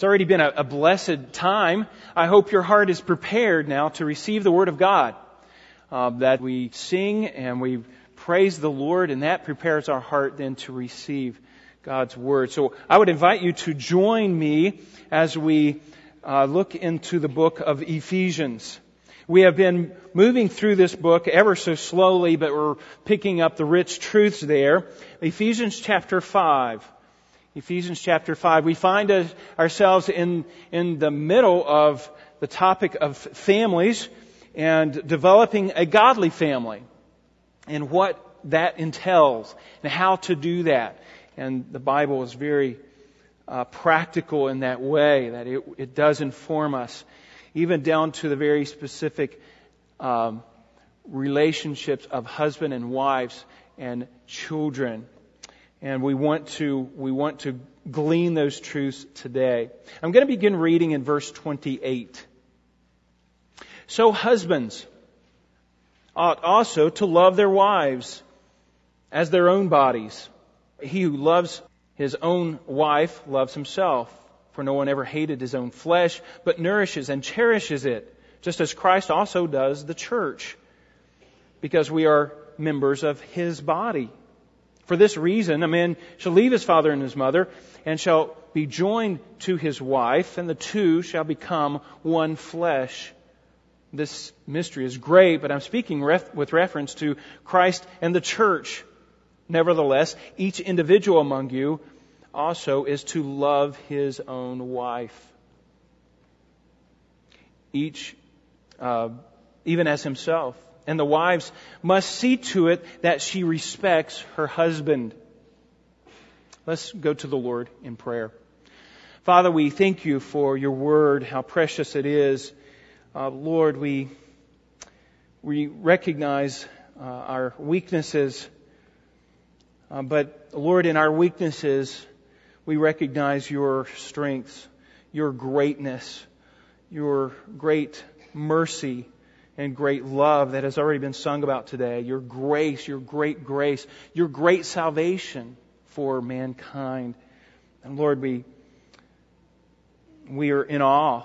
It's already been a blessed time. I hope your heart is prepared now to receive the Word of God, that we sing and we praise the Lord, and that prepares our heart then to receive God's Word. So I would invite you to join me as we look into the book of Ephesians. We have been moving through this book ever so slowly, but we're picking up the rich truths there. Ephesians chapter 5. Ephesians chapter 5. We find ourselves in the middle of the topic of families and developing a godly family and what that entails and how to do that. And the Bible is very practical in that way, that it does inform us, even down to the very specific relationships of husband and wives and children. And we want to glean those truths today. I'm going to begin reading in verse 28. So husbands ought also to love their wives as their own bodies. He who loves his own wife loves himself. For no one ever hated his own flesh, but nourishes and cherishes it, just as Christ also does the church, because we are members of His body. For this reason, a man shall leave his father and his mother, and shall be joined to his wife, and the two shall become one flesh. This mystery is great, but I'm speaking with reference to Christ and the church. Nevertheless, each individual among you also is to love his own wife, each even as himself. And the wives must see to it that she respects her husband. Let's go to the Lord in prayer. Father, we thank you for your word, how precious it is. Lord, we recognize our weaknesses, but Lord, in our weaknesses, we recognize your strengths, your greatness, your great mercy and great love that has already been sung about today. Your grace, your great grace, your great salvation for mankind. And Lord, we are in awe.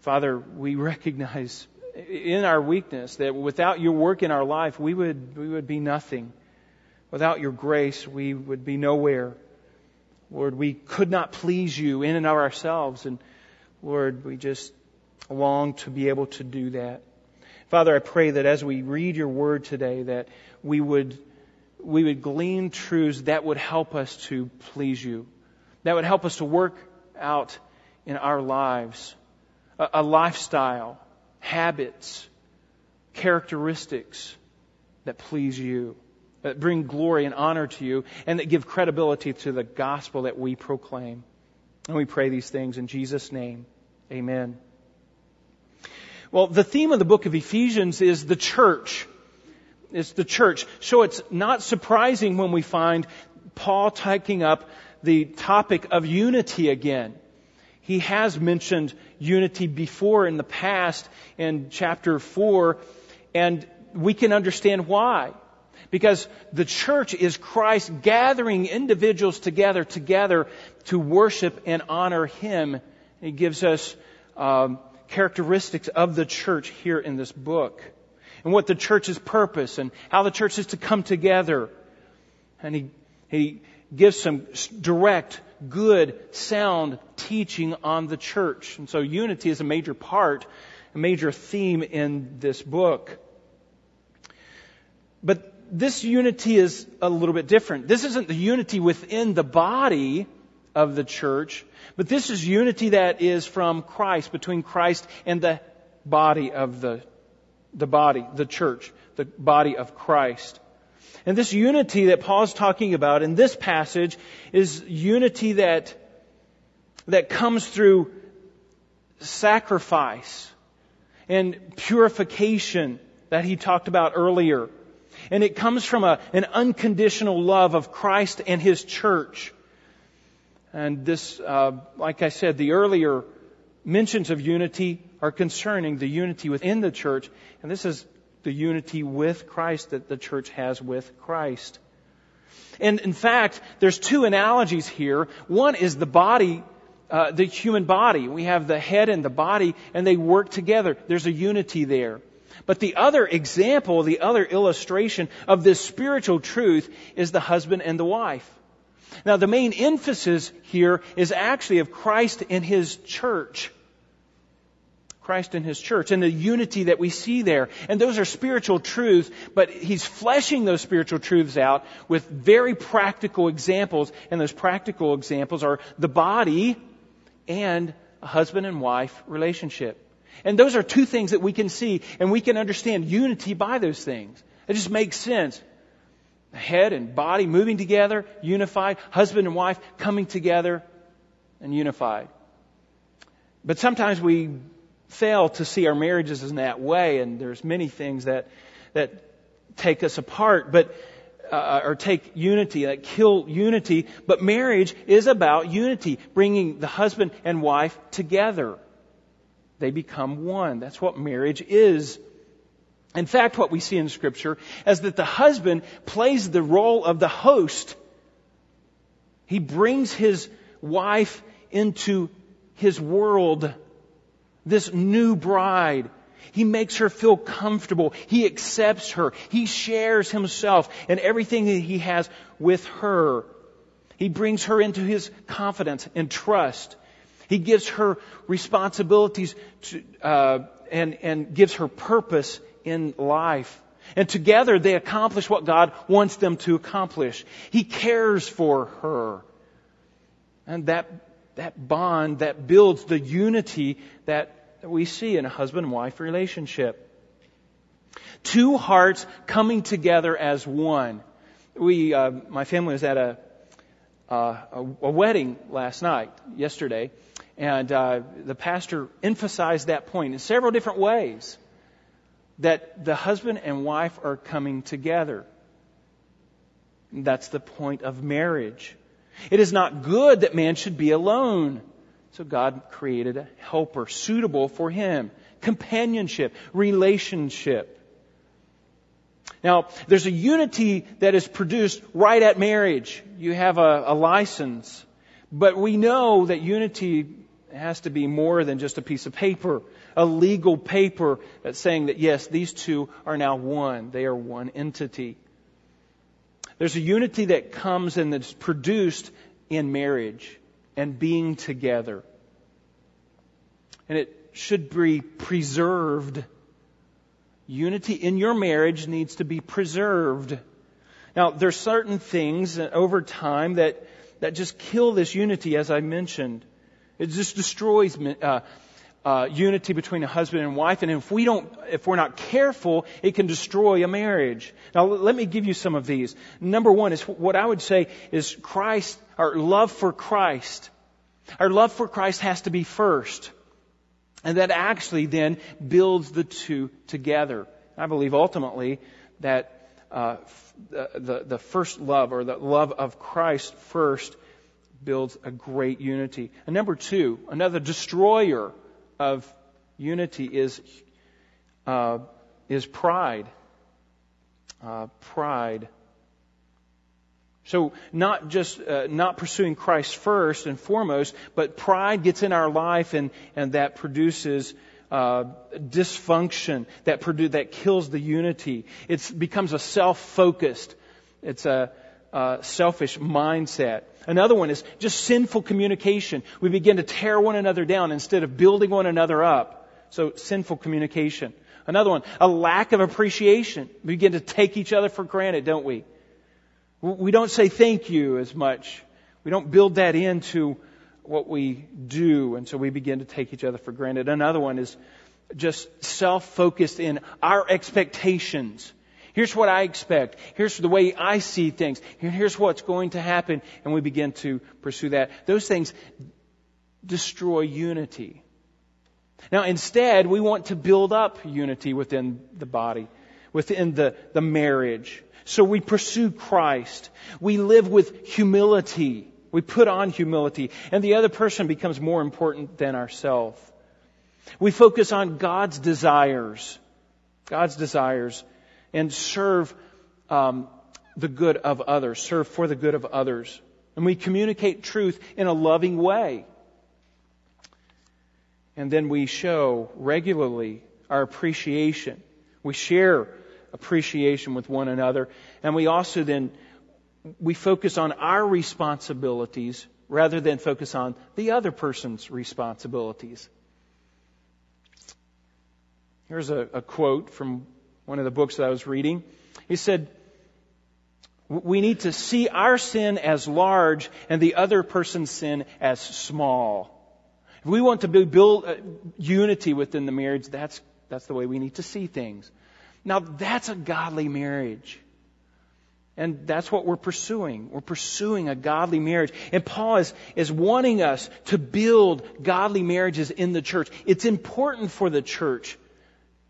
Father, we recognize in our weakness that without your work in our life, we would be nothing. Without your grace, we would be nowhere. Lord, we could not please you in and of ourselves. And Lord, we just long to be able to do that. Father, I pray that as we read your word today, that we would glean truths that would help us to please you, that would help us to work out in our lives a lifestyle, habits, characteristics that please you, that bring glory and honor to you, and that give credibility to the gospel that we proclaim. And we pray these things in Jesus' name. Amen. Well, the theme of the book of Ephesians is the church. It's the church. So it's not surprising when we find Paul taking up the topic of unity again. He has mentioned unity before in the past in chapter 4, and we can understand why. Because the church is Christ gathering individuals together to worship and honor Him. He gives us characteristics of the church here in this book, and what the church's purpose and how the church is to come together. And he gives some direct, good, sound teaching on the church. And so unity is a major part, a major theme in this book. But this unity is a little bit different. This isn't the unity within the body of the church, but this is unity that is from Christ, between Christ and the body of the body, the church, the body of Christ. And this unity that Paul's talking about in this passage is unity that comes through sacrifice and purification that he talked about earlier. And it comes from an unconditional love of Christ and His church. And this, like I said, the earlier mentions of unity are concerning the unity within the church. And this is the unity with Christ that the church has with Christ. And in fact, there's two analogies here. One is the body, the human body. We have the head and the body, and they work together. There's a unity there. But the other example, the other illustration of this spiritual truth is the husband and the wife. Now, the main emphasis here is actually of Christ and His church. Christ and His church and the unity that we see there. And those are spiritual truths, but He's fleshing those spiritual truths out with very practical examples. And those practical examples are the body and a husband and wife relationship. And those are two things that we can see and we can understand unity by those things. It just makes sense. Head and body moving together, unified. Husband and wife coming together and unified. But sometimes we fail to see our marriages in that way, and there's many things that take us apart, but or take unity, that kill unity. But marriage is about unity, bringing the husband and wife together. They become one. That's what marriage is. In fact, what we see in Scripture is that the husband plays the role of the host. He brings his wife into his world. This new bride, he makes her feel comfortable. He accepts her. He shares himself and everything that he has with her. He brings her into his confidence and trust. He gives her responsibilities and gives her purpose in life. And together they accomplish what God wants them to accomplish. He cares for her. And that bond that builds the unity that we see in a husband-wife relationship. Two hearts coming together as one. My family was at a wedding yesterday, and the pastor emphasized that point in several different ways, that the husband and wife are coming together. That's the point of marriage. It is not good that man should be alone. So God created a helper suitable for him. Companionship, relationship. Now, there's a unity that is produced right at marriage. You have a license. But we know that unity has to be more than just a piece of paper, a legal paper that's saying that, yes, these two are now one. They are one entity. There's a unity that comes and that's produced in marriage and being together. And it should be preserved. Unity in your marriage needs to be preserved. Now, there's certain things over time that just kill this unity, as I mentioned. It just destroys unity between a husband and wife. And if we're not careful, it can destroy a marriage. Now, let me give you some of these. Number one is what I would say is Christ. Our love for Christ. Our love for Christ has to be first. And that actually then builds the two together. I believe ultimately that the first love, or the love of Christ first, builds a great unity. And number two, another destroyer of unity is pride. Pride. So not just not pursuing Christ first and foremost, but pride gets in our life, and that produces dysfunction. That kills the unity. It becomes a self-focused. It's a selfish mindset. Another one is just sinful communication. We begin to tear one another down instead of building one another up. So sinful communication. Another one, a lack of appreciation. We begin to take each other for granted, don't we? We don't say thank you as much. We don't build that into what we do, and so we begin to take each other for granted. Another one is just self-focused in our expectations. Here's what I expect. Here's the way I see things. Here's what's going to happen, and we begin to pursue that. Those things destroy unity. Now, instead, we want to build up unity within the body, within the marriage. So we pursue Christ. We live with humility. We put on humility. And the other person becomes more important than ourselves. We focus on God's desires. God's desires. And serve the good of others, serve for the good of others. And we communicate truth in a loving way. And then we show regularly our appreciation. We share appreciation with one another. And we also then, we focus on our responsibilities rather than focus on the other person's responsibilities. Here's a quote from one of the books that I was reading. He said, we need to see our sin as large and the other person's sin as small. If we want to build unity within the marriage, that's the way we need to see things. Now, that's a godly marriage. And that's what we're pursuing. We're pursuing a godly marriage. And Paul is wanting us to build godly marriages in the church. It's important for the church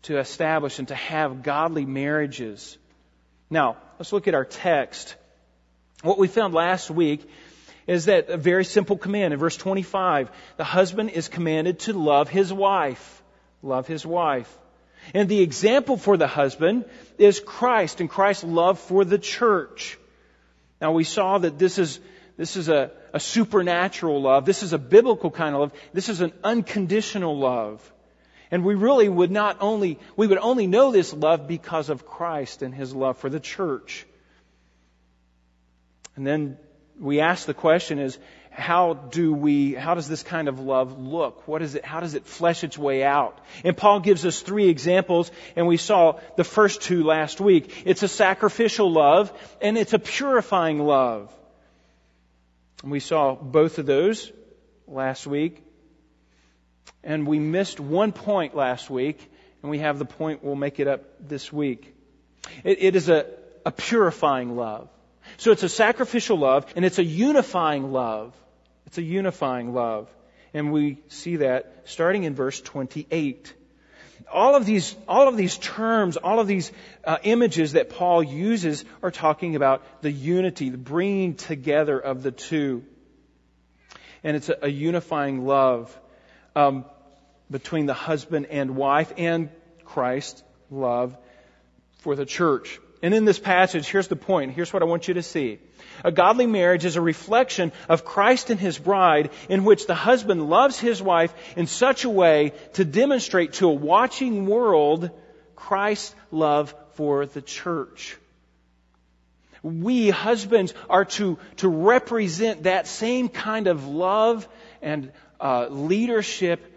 to establish and to have godly marriages. Now, let's look at our text. What we found last week is that a very simple command. In verse 25, the husband is commanded to love his wife. Love his wife. And the example for the husband is Christ and Christ's love for the church. Now, we saw that this is a supernatural love. This is a biblical kind of love. This is an unconditional love. And we really would only know this love because of Christ and His love for the church. And then we ask the question is, how does this kind of love look? What is it? How does it flesh its way out? And Paul gives us three examples, and we saw the first two last week. It's a sacrificial love, and it's a purifying love. And we saw both of those last week. And we missed one point last week, and we have the point, we'll make it up this week. It is a purifying love. So it's a sacrificial love, and it's a unifying love. It's a unifying love. And we see that starting in verse 28. All of these terms, all of these images that Paul uses are talking about the unity, the bringing together of the two. And it's a unifying love. Between the husband and wife and Christ's love for the church. And in this passage, here's the point. Here's what I want you to see. A godly marriage is a reflection of Christ and His bride in which the husband loves his wife in such a way to demonstrate to a watching world Christ's love for the church. We husbands are to represent that same kind of love and leadership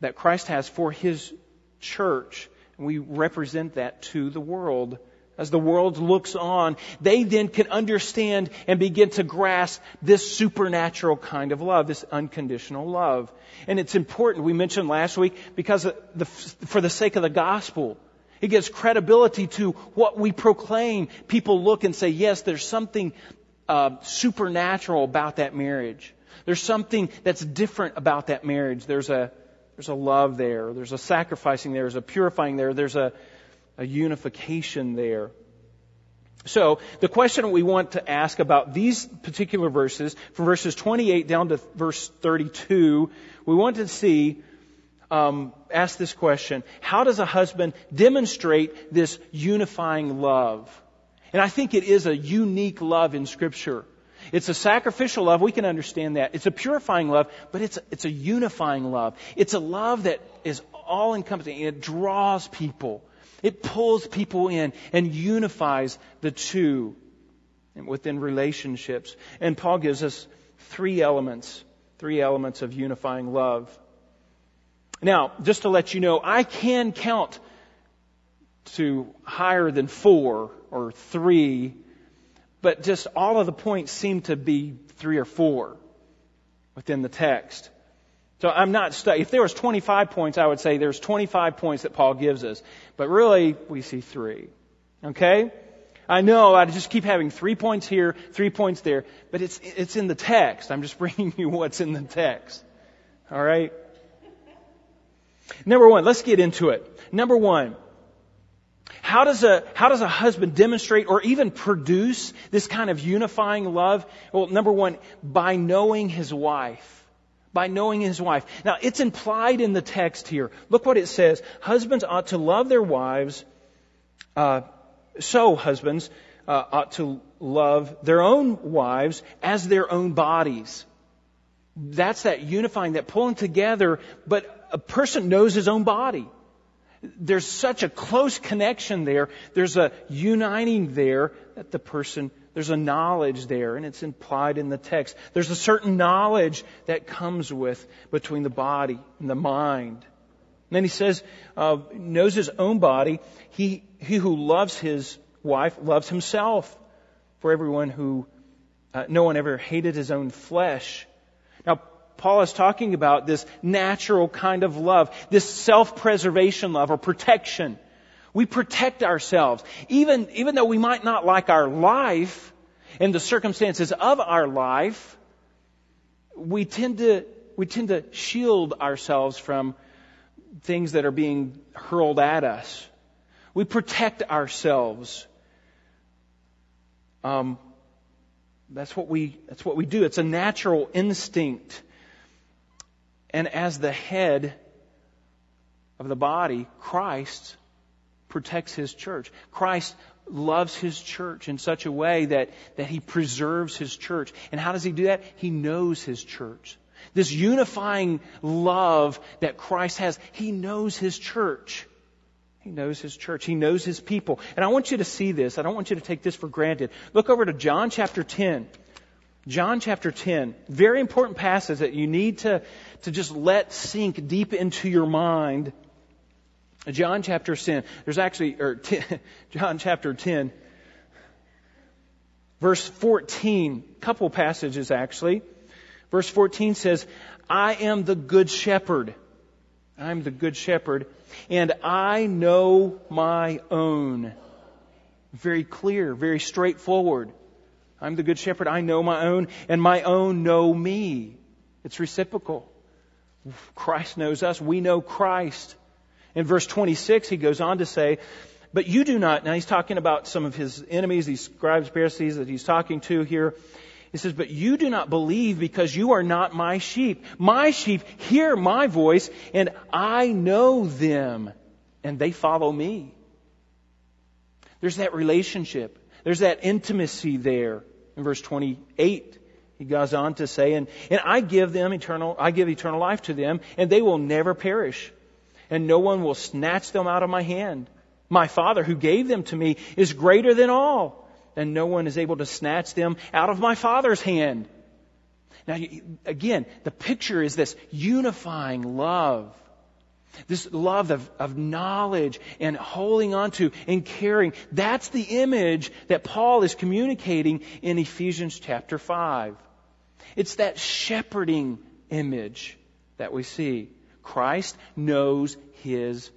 that Christ has for His church. And we represent that to the world. As the world looks on, they then can understand and begin to grasp this supernatural kind of love, this unconditional love. And it's important, we mentioned last week, because for the sake of the gospel, it gives credibility to what we proclaim. People look and say, yes, there's something supernatural about that marriage. There's something that's different about that marriage. There's a love there. There's a sacrificing there. There's a purifying there. There's a unification there. So the question we want to ask about these particular verses, from verses 28 down to verse 32, we want to see, ask this question: how does a husband demonstrate this unifying love? And I think it is a unique love in Scripture. It's a sacrificial love. We can understand that. It's a purifying love, but it's a unifying love. It's a love that is all-encompassing. It draws people. It pulls people in and unifies the two within relationships. And Paul gives us three elements of unifying love. Now, just to let you know, I can count to higher than four or three. But just all of the points seem to be three or four within the text. So I'm not stuck. If there was 25 points, I would say there's 25 points that Paul gives us. But really, we see three. Okay? I know I just keep having 3 points here, 3 points there. But it's in the text. I'm just bringing you what's in the text. All right? Number one, let's get into it. Number one. How does a husband demonstrate or even produce this kind of unifying love? Well, number one, by knowing his wife. By knowing his wife. Now, it's implied in the text here. Look what it says. Husbands ought to love their wives. So, husbands, ought to love their own wives as their own bodies. That's that unifying, that pulling together, but a person knows his own body. There's such a close connection there. There's a uniting there that the person, there's a knowledge there, and it's implied in the text. There's a certain knowledge that comes with between the body and the mind. And then he says, knows his own body. He who loves his wife loves himself. For everyone who, no one ever hated his own flesh. Now, Paul is talking about this natural kind of love, this self-preservation love or protection. We protect ourselves. Even though we might not like our life and the circumstances of our life, we tend to shield ourselves from things that are being hurled at us. We protect ourselves. That's what we do. It's a natural instinct. And as the head of the body, Christ protects His church. Christ loves His church in such a way that He preserves His church. And how does He do that? He knows His church. This unifying love that Christ has, He knows His church. He knows His church. He knows His people. And I want you to see this. I don't want you to take this for granted. Look over to John chapter 10. John chapter 10, very important passage that you need to just let sink deep into your mind. John chapter 10. John chapter 10, verse 14. Couple passages actually. Verse 14 says, "I am the good shepherd. I'm the good shepherd, and I know my own." Very clear, very straightforward. I'm the good shepherd. I know my own, and my own know me. It's reciprocal. Christ knows us. We know Christ. In verse 26, he goes on to say, but you do not... Now he's talking about some of his enemies, these scribes, Pharisees that he's talking to here. He says, but you do not believe because you are not my sheep. My sheep hear my voice, and I know them, and they follow me. There's that relationship. There's that intimacy there. In verse 28, he goes on to say, and I give eternal life to them, and they will never perish, and no one will snatch them out of my hand. My Father who gave them to me is greater than all, and no one is able to snatch them out of my Father's hand. Now, again, the picture is this unifying love. This love of knowledge and holding on to and caring. That's the image that Paul is communicating in Ephesians chapter 5. It's that shepherding image that we see. Christ knows His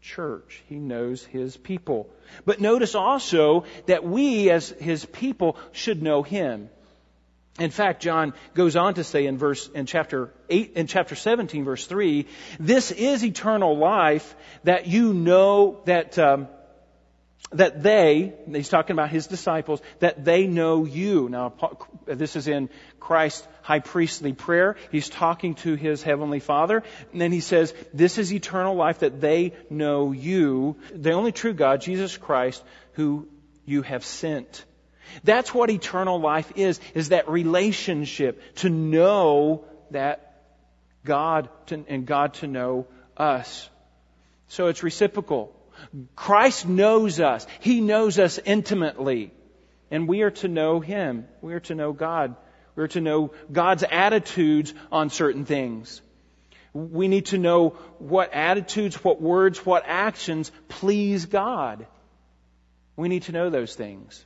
church. He knows His people. But notice also that we as His people should know Him. In fact, John goes on to say in chapter 17, verse 3, this is eternal life, that you know that they, he's talking about his disciples, that they know you. Now, this is in Christ's high priestly prayer. He's talking to his heavenly Father. And then he says, this is eternal life, that they know you, the only true God, Jesus Christ, who you have sent. That's what eternal life is that relationship, to know that God and God to know us. So it's reciprocal. Christ knows us. He knows us intimately. And we are to know Him. We are to know God. We are to know God's attitudes on certain things. We need to know what attitudes, what words, what actions please God. We need to know those things.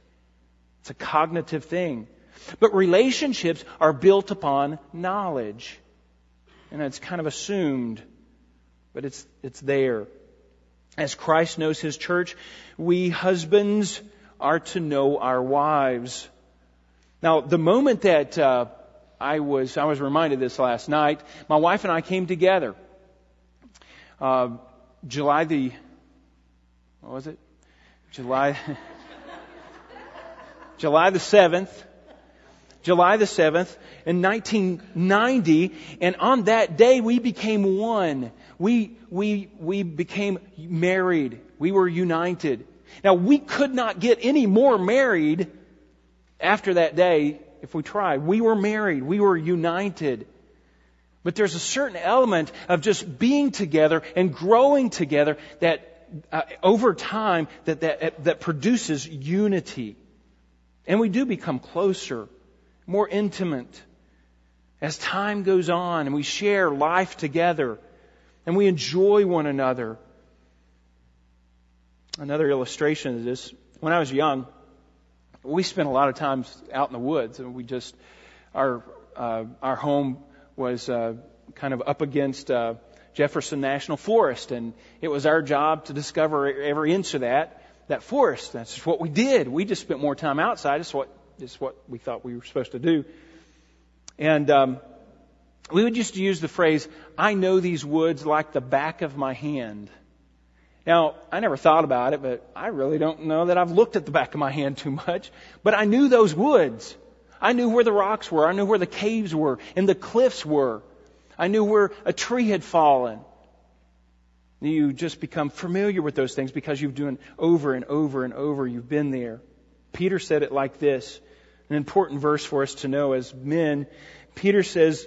It's a cognitive thing. But relationships are built upon knowledge. And it's kind of assumed, but it's there. As Christ knows His church, we husbands are to know our wives. Now, the moment that I was reminded of this last night, my wife and I came together. July the 7th in 1990, and on that day we became one. We became married. We were united. Now, we could not get any more married after that day if we tried. We were married. We were united. But there's a certain element of just being together and growing together that over time that produces unity. And we do become closer, more intimate as time goes on, and we share life together and we enjoy one another. Another illustration of this, when I was young, we spent a lot of time out in the woods, and we just, our home was kind of up against Jefferson National Forest, and it was our job to discover every inch of that forest. That's what we did. We just spent more time outside. It's what we thought we were supposed to do. And we would just use the phrase, "I know these woods like the back of my hand." Now, I never thought about it, but I really don't know that I've looked at the back of my hand too much. But I knew those woods. I knew where the rocks were. I knew where the caves were and the cliffs were. I knew where a tree had fallen. You just become familiar with those things because you've done over and over and over. You've been there. Peter said it like this. An important verse for us to know as men. Peter says,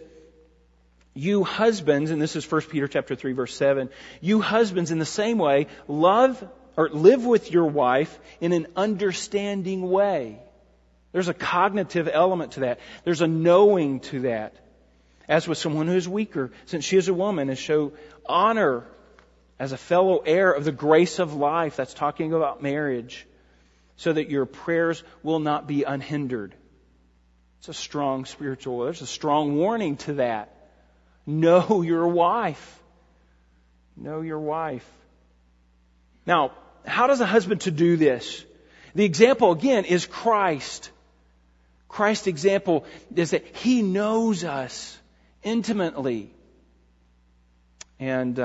"You husbands," and this is 1 Peter chapter 3, verse 7, "You husbands, in the same way, live with your wife in an understanding way." There's a cognitive element to that. There's a knowing to that. "As with someone who is weaker, since she is a woman, and show honor as a fellow heir of the grace of life." That's talking about marriage. "So that your prayers will not be unhindered." It's a strong spiritual, there's a strong warning to that. Know your wife. Know your wife. Now, how does a husband to do this? The example, again, is Christ. Christ's example is that He knows us intimately. And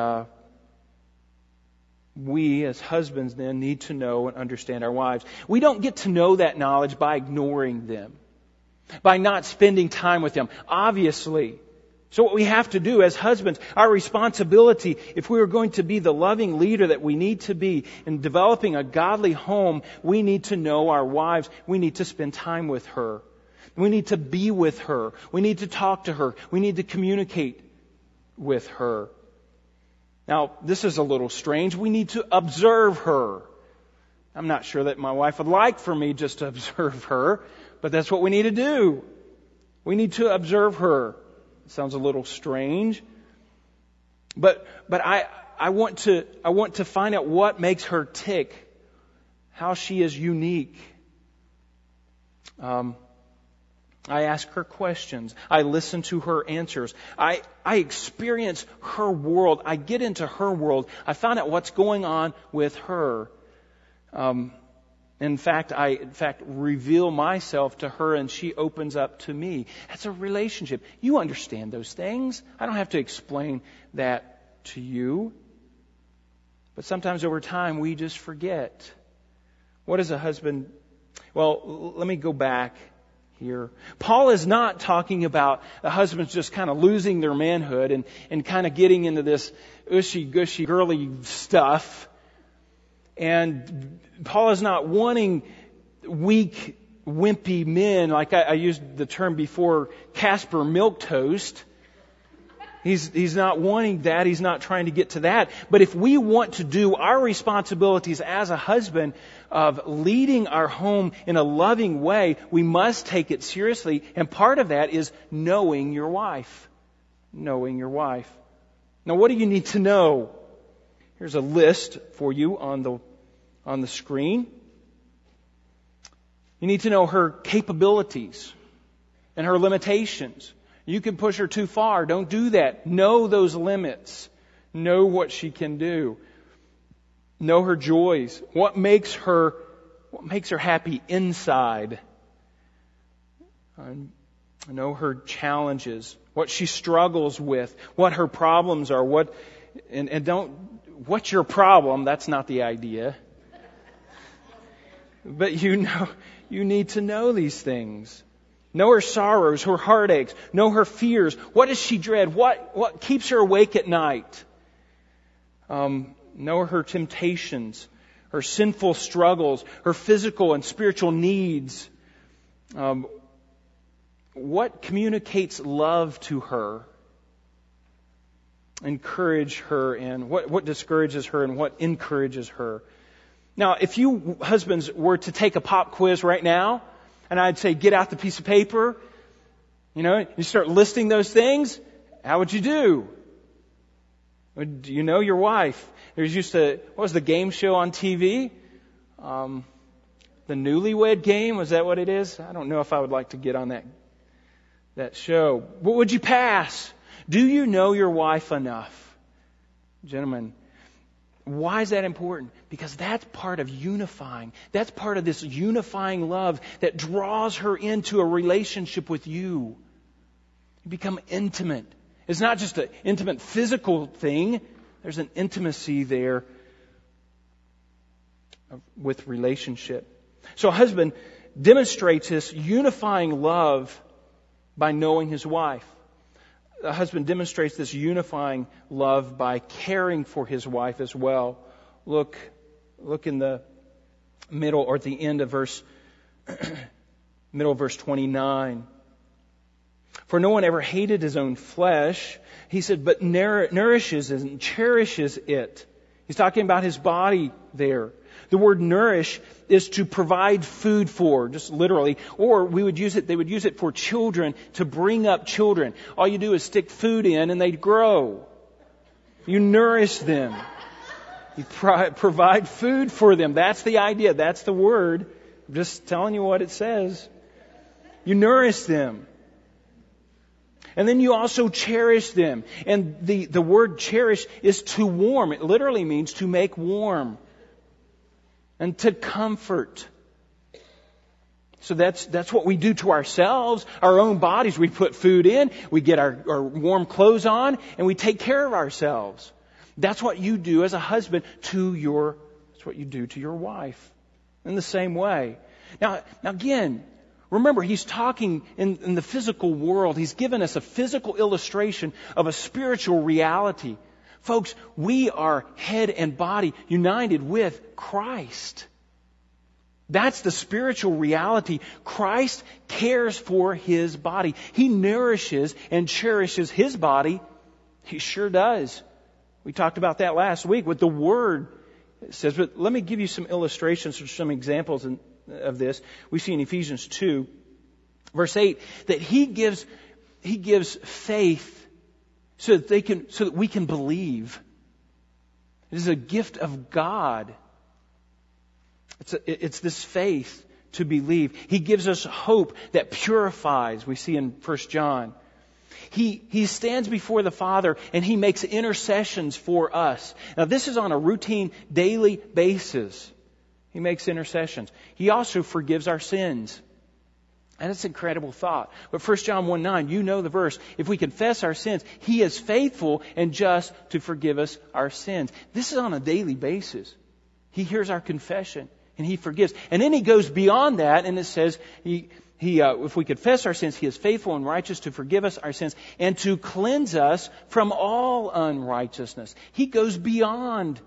we as husbands then need to know and understand our wives. We don't get to know that knowledge by ignoring them, by not spending time with them, obviously. So what we have to do as husbands, our responsibility, if we are going to be the loving leader that we need to be in developing a godly home, we need to know our wives. We need to spend time with her. We need to be with her. We need to talk to her. We need to communicate with her. Now, this is a little strange. We need to observe her. I'm not sure that my wife would like for me just to observe her, but that's what we need to do. We need to observe her. It sounds a little strange, but I want to find out what makes her tick, how she is unique. I ask her questions. I listen to her answers. I experience her world. I get into her world. I find out what's going on with her. In fact, I reveal myself to her, and she opens up to me. That's a relationship. You understand those things. I don't have to explain that to you. But sometimes over time, we just forget. What is a husband? Well, let me go back here. Paul is not talking about the husbands just kind of losing their manhood and kind of getting into this ushy-gushy, girly stuff. And Paul is not wanting weak, wimpy men. Like I used the term before, Casper Milquetoast. He's not wanting that. He's not trying to get to that. But if we want to do our responsibilities as a husband of leading our home in a loving way, we must take it seriously. And part of that is knowing your wife. Knowing your wife. Now, what do you need to know? Here's a list for you on the screen. You need to know her capabilities and her limitations. You can push her too far. Don't do that. Know those limits. Know what she can do. Know her joys. What makes her happy inside. Know her challenges. What she struggles with. What her problems are. What's your problem? That's not the idea. But you need to know these things. Know her sorrows, her heartaches. Know her fears. What does she dread? What keeps her awake at night? Know her temptations, her sinful struggles, her physical and spiritual needs. What communicates love to her? Encourage her in? What discourages her and what encourages her? Now, if you husbands were to take a pop quiz right now, and I'd say, get out the piece of paper, you start listing those things, how would you do? Do you know your wife? There's used to, what was the game show on TV? The Newlywed Game, was that what it is? I don't know if I would like to get on that show. But would you pass? Do you know your wife enough? Gentlemen, why is that important? Because that's part of unifying. That's part of this unifying love that draws her into a relationship with you. You become intimate. It's not just an intimate physical thing. There's an intimacy there with relationship. So a husband demonstrates this unifying love by knowing his wife. A husband demonstrates this unifying love by caring for his wife as well. Look in the middle or at the end of verse 29. For no one ever hated his own flesh, he said, but nourishes and cherishes it. He's talking about his body there. The word nourish is to provide food for, just literally. Or they would use it for children, to bring up children. All you do is stick food in and they grow. You nourish them. You provide food for them. That's the idea. That's the word. I'm just telling you what it says. You nourish them. And then you also cherish them. And the word cherish is to warm. It literally means to make warm. And to comfort. So that's what we do to ourselves, our own bodies. We put food in, we get our warm clothes on, and we take care of ourselves. That's what you do as a husband that's what you do to your wife. In the same way. Now again, remember, he's talking in the physical world. He's given us a physical illustration of a spiritual reality. Folks, we are head and body united with Christ. That's the spiritual reality. Christ cares for His body. He nourishes and cherishes His body. He sure does. We talked about that last week with the Word. It says, but let me give you some illustrations or some examples of this. We see in Ephesians 2, verse 8, that He gives faith so that we can believe. It is a gift of God. It's this faith to believe. He gives us hope that purifies, we see in 1 John. He stands before the Father and He makes intercessions for us. Now this is on a routine, daily basis. He makes intercessions. He also forgives our sins. And it's an incredible thought. But 1 John 1:9, you know the verse. If we confess our sins, He is faithful and just to forgive us our sins. This is on a daily basis. He hears our confession and He forgives. And then He goes beyond that and it says, if we confess our sins, He is faithful and righteous to forgive us our sins and to cleanse us from all unrighteousness. He goes beyond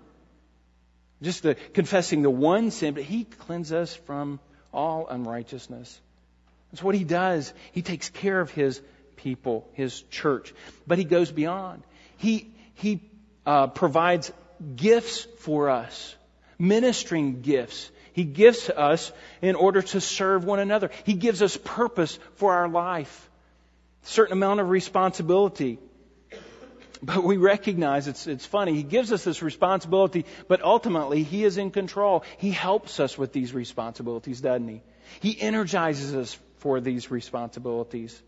just confessing the one sin, but He cleanses us from all unrighteousness. That's what He does. He takes care of His people, His church. But He goes beyond. He provides gifts for us, ministering gifts. He gifts us in order to serve one another. He gives us purpose for our life, a certain amount of responsibility. But we recognize it's funny. He gives us this responsibility, but ultimately He is in control. He helps us with these responsibilities, doesn't He? He energizes us for these responsibilities.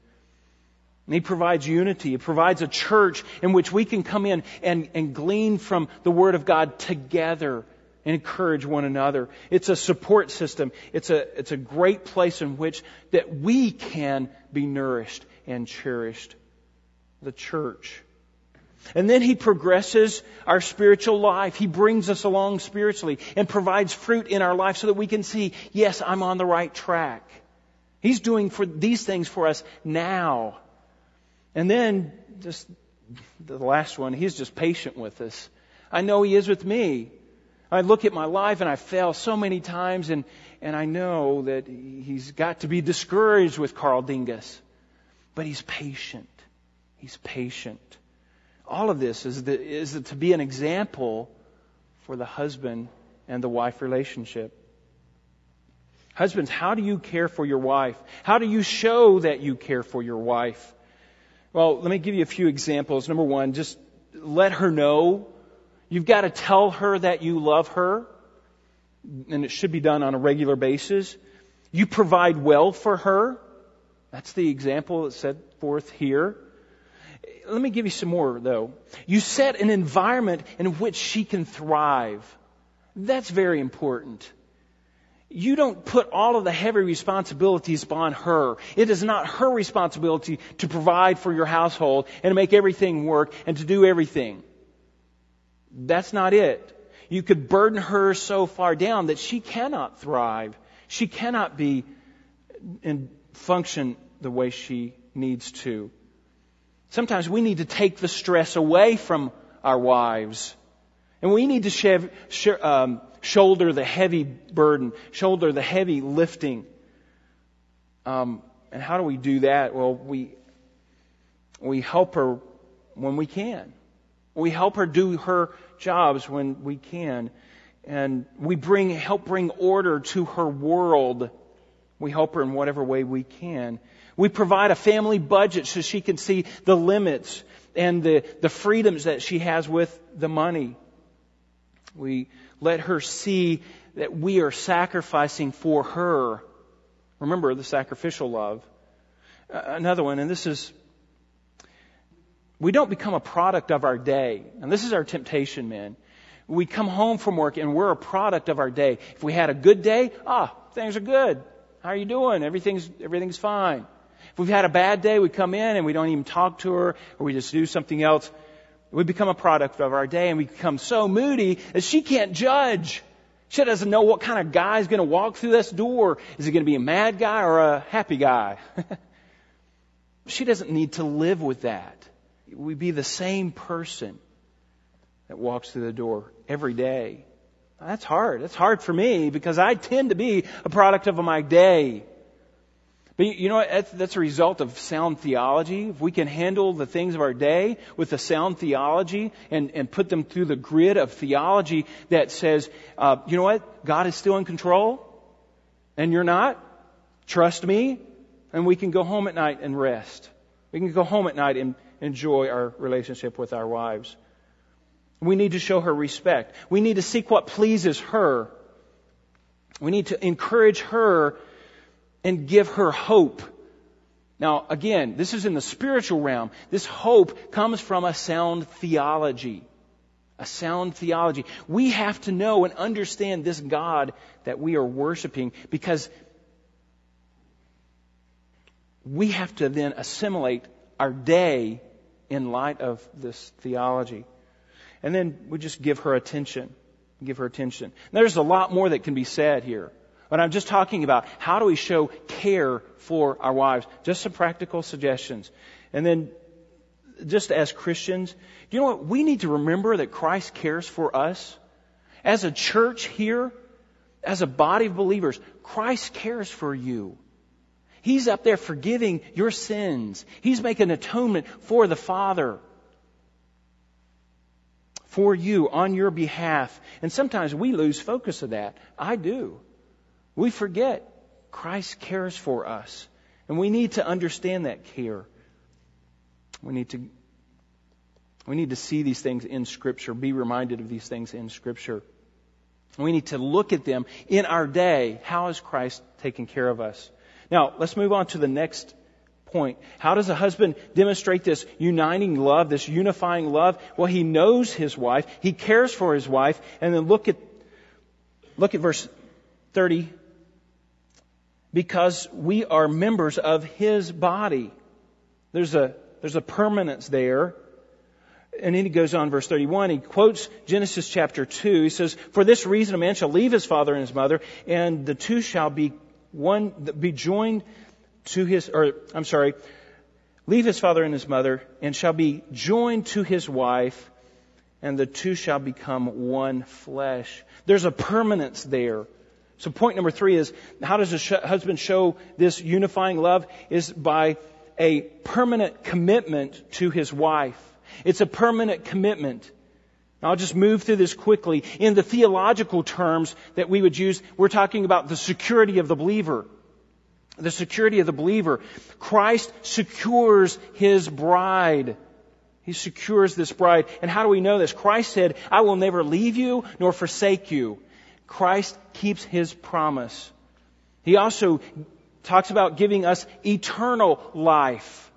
And He provides unity. He provides a church in which we can come in and glean from the Word of God together and encourage one another. It's a support system. It's a great place in which that we can be nourished and cherished. The church. And then He progresses our spiritual life. He brings us along spiritually and provides fruit in our life so that we can see, yes, I'm on the right track. He's doing these things for us now. And then, just the last one, He's just patient with us. I know He is with me. I look at my life and I fail so many times, and I know that he's got to be discouraged with Carl Dingus. But he's patient. He's patient. All of this is to be an example for the husband and the wife relationship. Husbands, how do you care for your wife? How do you show that you care for your wife? Well, let me give you a few examples. Number one, just let her know. You've got to tell her that you love her, and it should be done on a regular basis. You provide well for her. That's the example that's set forth here. Let me give you some more, though. You set an environment in which she can thrive. That's very important. You don't put all of the heavy responsibilities upon her. It is not her responsibility to provide for your household and to make everything work and to do everything. That's not it. You could burden her so far down that she cannot thrive. She cannot be and function the way she needs to. Sometimes we need to take the stress away from our wives. And we need to shoulder the heavy burden, shoulder the heavy lifting. And how do we do that? Well, we help her when we can. We help her do her jobs when we can. And we help bring order to her world. We help her in whatever way we can. We provide a family budget so she can see the limits and the freedoms that she has with the money. We let her see that we are sacrificing for her. Remember the sacrificial love. Another one, and this is, we don't become a product of our day. And this is our temptation, men. We come home from work and we're a product of our day. If we had a good day, things are good. How are you doing? Everything's fine. If we've had a bad day, we come in and we don't even talk to her, or we just do something else. We become a product of our day, and we become so moody that she can't judge. She doesn't know what kind of guy is going to walk through this door. Is it going to be a mad guy or a happy guy? She doesn't need to live with that. We be the same person that walks through the door every day. That's hard. That's hard for me because I tend to be a product of my day. But you know what? That's a result of sound theology. If we can handle the things of our day with a sound theology and put them through the grid of theology that says, you know what? God is still in control and you're not. Trust me. And we can go home at night and rest. We can go home at night and enjoy our relationship with our wives. We need to show her respect. We need to seek what pleases her. We need to encourage her and give her hope. Now, again, this is in the spiritual realm. This hope comes from a sound theology. A sound theology. We have to know and understand this God that we are worshiping, because we have to then assimilate our day in light of this theology. And then we just give her attention. Give her attention. Now, there's a lot more that can be said here. But I'm just talking about how do we show care for our wives. Just some practical suggestions. And then, just as Christians, you know what? We need to remember that Christ cares for us. As a church here, as a body of believers, Christ cares for you. He's up there forgiving your sins. He's making atonement for the Father. For you, on your behalf. And sometimes we lose focus of that. I do. We forget Christ cares for us. And we need to understand that care. We need to see these things in Scripture, be reminded of these things in Scripture. We need to look at them in our day. How is Christ taking care of us? Now, let's move on to the next point. How does a husband demonstrate this uniting love, this unifying love? Well, he knows his wife. He cares for his wife. And then look at verse 30, because we are members of his body. There's a permanence there. And then he goes on, verse 31, he quotes Genesis chapter 2. He says, "For this reason a man shall leave his father and his mother, and the two shall leave his father and his mother, and shall be joined to his wife, and the two shall become one flesh. There's a permanence there. So point number 3 is, how does a husband show this unifying love? Is by a permanent commitment to his wife. It's a permanent commitment. I'll just move through this quickly. In the theological terms that we would use, we're talking about the security of the believer. The security of the believer. Christ secures his bride. He secures this bride. And how do we know this? Christ said, I will never leave you nor forsake you. Christ keeps his promise. He also talks about giving us eternal life.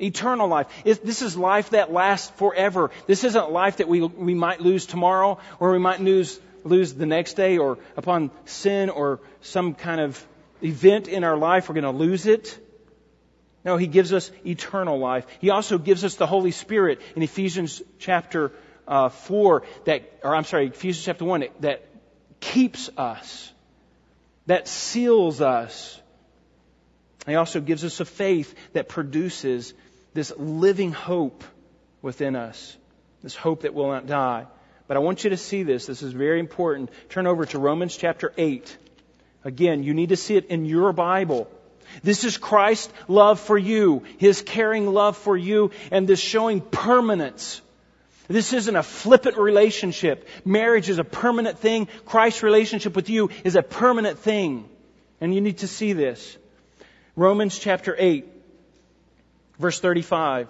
Eternal life. This is life that lasts forever. This isn't life that we might lose tomorrow, or we might lose the next day, or upon sin or some kind of event in our life, we're going to lose it. No, he gives us eternal life. He also gives us the Holy Spirit in Ephesians chapter 4, Ephesians chapter 1, that keeps us, that seals us. He also gives us a faith that produces this living hope within us, this hope that will not die. But I want you to see this. This is very important. Turn over to Romans chapter 8. Again, you need to see it in your Bible. This is Christ's love for you, his caring love for you, and this showing permanence. This isn't a flippant relationship. Marriage is a permanent thing. Christ's relationship with you is a permanent thing. And you need to see this. Romans chapter 8, verse 35.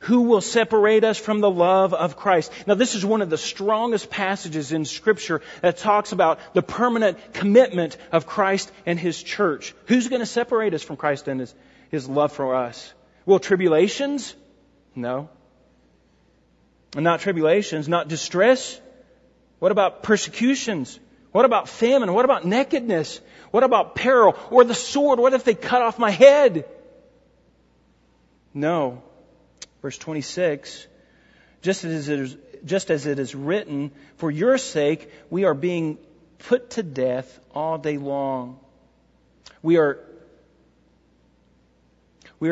Who will separate us from the love of Christ? Now, this is one of the strongest passages in Scripture that talks about the permanent commitment of Christ and His church. Who's going to separate us from Christ and His love for us? Will tribulations? No. Not tribulations, not distress. What about persecutions? What about famine? What about nakedness? What about peril or the sword? What if they cut off my head? No. Verse 26, just as it is written, for your sake we are being put to death all day long. We are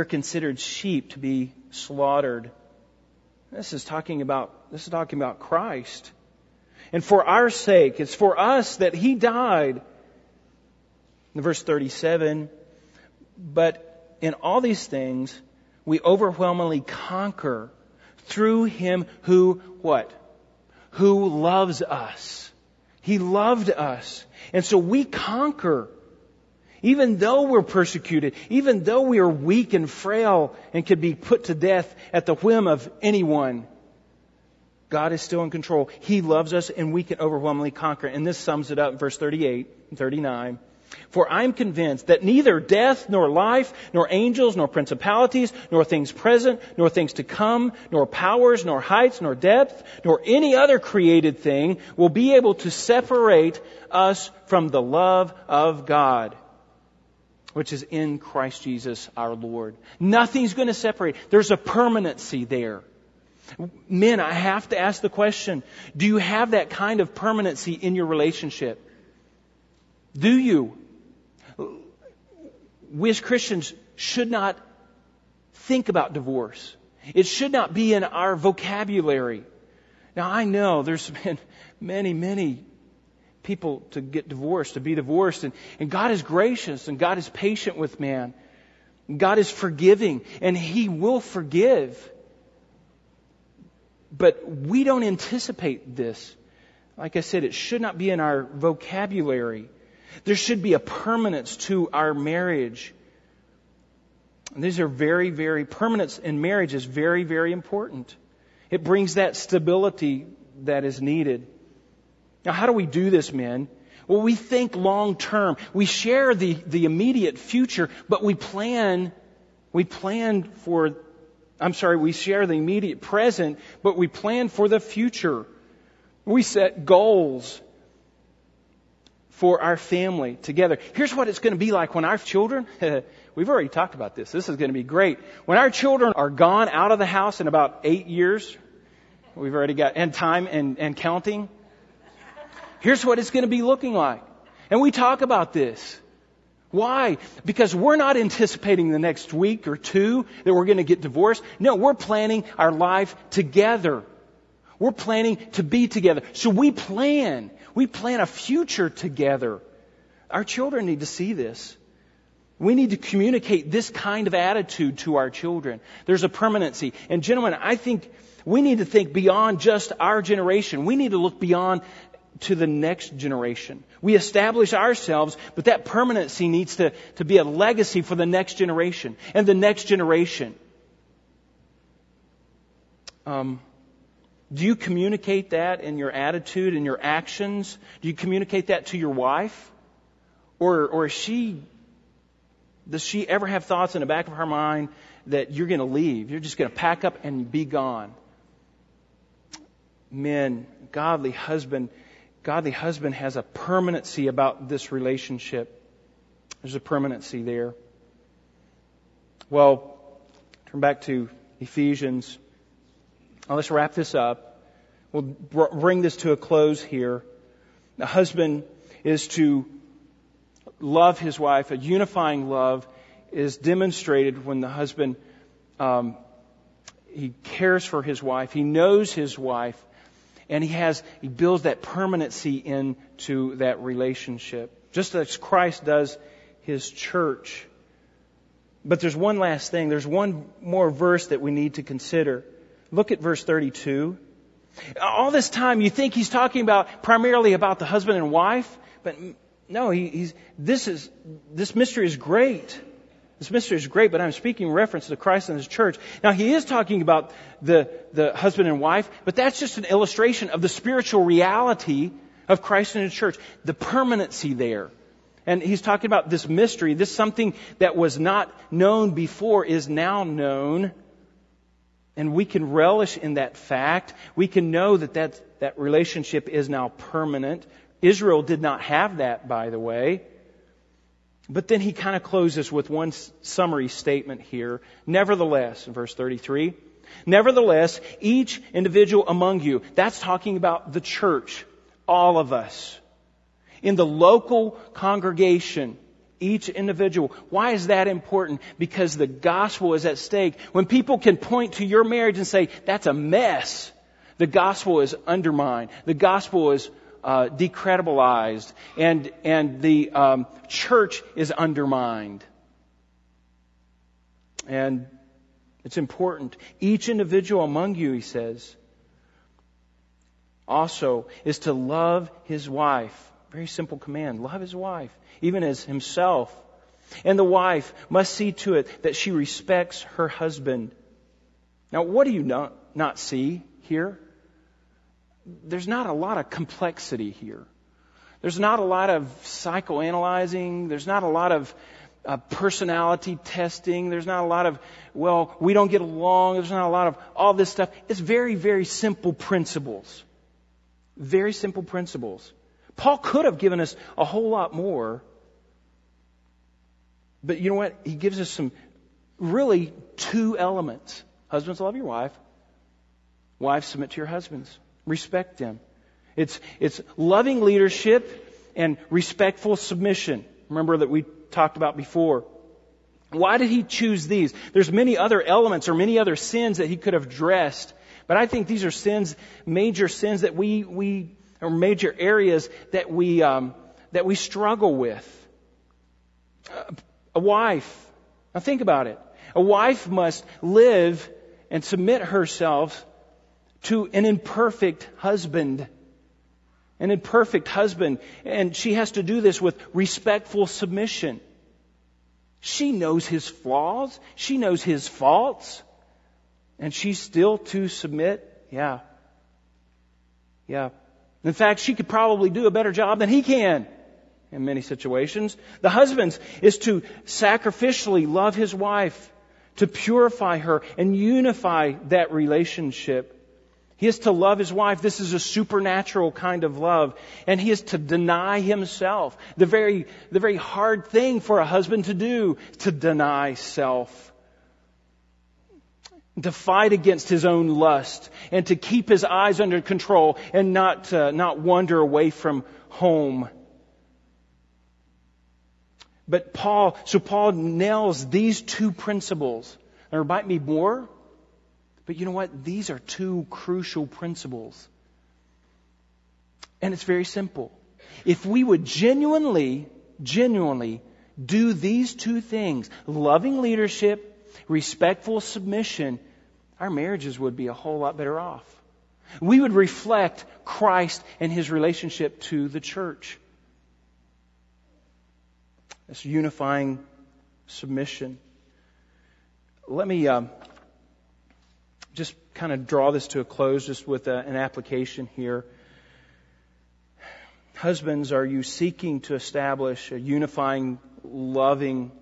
considered sheep to be slaughtered. This is talking about Christ. And for our sake, it's for us that He died. In verse 37, but in all these things, we overwhelmingly conquer through Him who loves us. He loved us. And so we conquer. Even though we're persecuted, even though we are weak and frail and could be put to death at the whim of anyone, God is still in control. He loves us, and we can overwhelmingly conquer. And this sums it up in verse 38 and 39. For I am convinced that neither death, nor life, nor angels, nor principalities, nor things present, nor things to come, nor powers, nor heights, nor depth, nor any other created thing will be able to separate us from the love of God, which is in Christ Jesus our Lord. Nothing's going to separate. There's a permanency there. Men, I have to ask the question, do you have that kind of permanency in your relationship? Do you? We as Christians should not think about divorce. It should not be in our vocabulary. Now, I know there's been many, many people to be divorced, and God is gracious, and God is patient with man. God is forgiving, and He will forgive. But we don't anticipate this. Like I said, it should not be in our vocabulary. There should be a permanence to our marriage. And these are very, very... Permanence in marriage is very, very important. It brings that stability that is needed. Now, how do we do this, men? Well, we think long term. We share the immediate future, but we share the immediate present, but we plan for the future. We set goals for our family together. Here's what it's going to be like when our children, we've already talked about this. This is going to be great. When our children are gone out of the house in about 8 years, we've already got, and time and counting. Here's what it's going to be looking like. And we talk about this. Why? Because we're not anticipating the next week or two that we're going to get divorced. No, we're planning our life together. We're planning to be together. So we plan a future together. Our children need to see this. We need to communicate this kind of attitude to our children. There's a permanency. And gentlemen, I think we need to think beyond just our generation. We need to look beyond to the next generation. We establish ourselves, but that permanency needs to be a legacy for the next generation and the next generation. Do you communicate that in your attitude and your actions? Do you communicate that to your wife? Or does she ever have thoughts in the back of her mind that you're going to leave? You're just going to pack up and be gone. Men, godly husband has a permanency about this relationship. There's a permanency there. Well, turn back to Ephesians. Now, let's wrap this up. We'll bring this to a close here. The husband is to love his wife. A unifying love is demonstrated when the husband he cares for his wife. He knows his wife. And he builds that permanency into that relationship, just as Christ does his church. But there's one last thing. There's one more verse that we need to consider. Look at verse 32. All this time you think he's talking about primarily about the husband and wife, but no, this mystery is great. This mystery is great, but I'm speaking in reference to Christ and His church. Now, he is talking about the husband and wife, but that's just an illustration of the spiritual reality of Christ and His church, the permanency there. And he's talking about this mystery, this something that was not known before is now known. And we can relish in that fact. We can know that relationship is now permanent. Israel did not have that, by the way. But then he kind of closes with one summary statement here. Nevertheless, in verse 33, nevertheless, each individual among you, that's talking about the church, all of us, in the local congregation, each individual. Why is that important? Because the gospel is at stake. When people can point to your marriage and say, that's a mess, the gospel is undermined. The gospel is decredibilized, and the church is undermined. And it's important. Each individual among you, he says, also is to love his wife. Very simple command. Love his wife, even as himself. And the wife must see to it that she respects her husband. Now, what do you not see here? There's not a lot of complexity here. There's not a lot of psychoanalyzing. There's not a lot of personality testing. There's not a lot of, well, we don't get along. There's not a lot of all this stuff. It's very, very simple principles. Very simple principles. Paul could have given us a whole lot more. But you know what? He gives us some really two elements. Husbands, love your wife. Wives, submit to your husbands. Respect them. It's loving leadership and respectful submission. Remember that we talked about before. Why did he choose these? There's many other elements or many other sins that he could have addressed. But I think these are major sins that we or major areas that we struggle with. A wife. Now think about it. A wife must live and submit herself to an imperfect husband. An imperfect husband. And she has to do this with respectful submission. She knows his flaws. She knows his faults. And she's still to submit? Yeah. In fact, she could probably do a better job than he can in many situations. The husband is to sacrificially love his wife, to purify her and unify that relationship. He is to love his wife. This is a supernatural kind of love. And he is to deny himself. The very hard thing for a husband to do, to deny self. To fight against his own lust. And to keep his eyes under control and not wander away from home. But Paul nails these two principles. There might be more. But you know what? These are two crucial principles. And it's very simple. If we would genuinely do these two things, loving leadership, respectful submission, our marriages would be a whole lot better off. We would reflect Christ and His relationship to the church. That's unifying submission. Let me just kind of draw this to a close just with an application here. Husbands, are you seeking to establish a unifying love in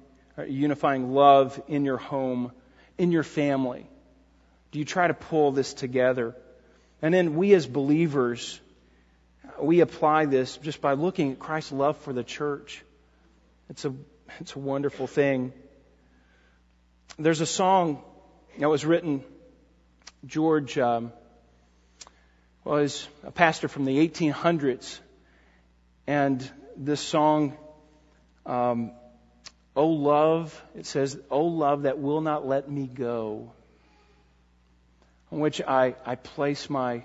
your home, in your family? Do you try to pull this together? And then we as believers, we apply this just by looking at Christ's love for the church. It's a wonderful thing. There's a song that was written, George was a pastor from the 1800s. And this song, "O Love," it says, "O Love that will not let me go, on which I place my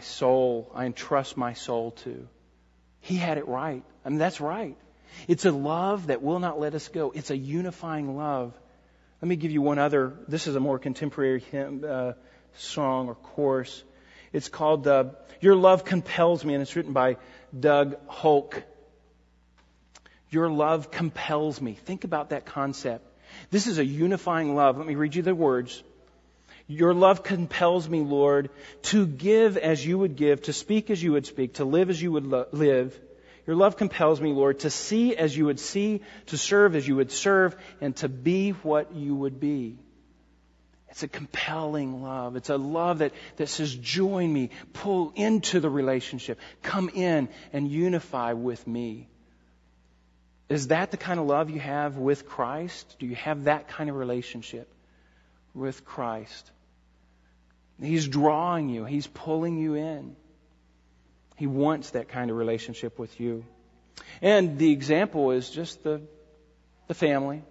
soul, I entrust my soul to." He had it right. I mean, that's right. It's a love that will not let us go. It's a unifying love. Let me give you one other. This is a more contemporary hymn, song or chorus. It's called "Your Love Compels Me," and it's written by Doug Holk. Your love compels me. Think about that concept. This is a unifying love. Let me read you the words. Your love compels me, Lord, to give as you would give, to speak as you would speak, to live as you would live. Your love compels me, Lord, to see as you would see, to serve as you would serve, and to be what you would be. It's a compelling love. It's a love that says, join me, pull into the relationship, come in and unify with me. Is that the kind of love you have with Christ? Do you have that kind of relationship with Christ? He's drawing you. He's pulling you in. He wants that kind of relationship with you. And the example is just the family.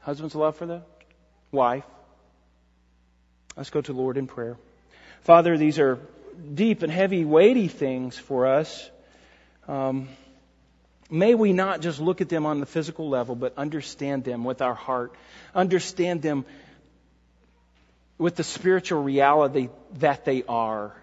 Husband's love for the wife. Let's go to the Lord in prayer. Father, these are deep and heavy, weighty things for us. May we not just look at them on the physical level, but understand them with our heart. Understand them with the spiritual reality that they are.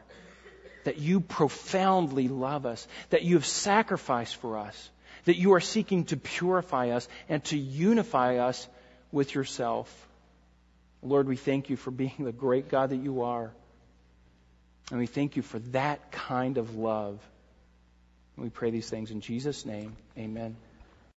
That you profoundly love us, that you have sacrificed for us, that you are seeking to purify us and to unify us with yourself. Lord, we thank you for being the great God that you are. And we thank you for that kind of love. And we pray these things in Jesus' name. Amen.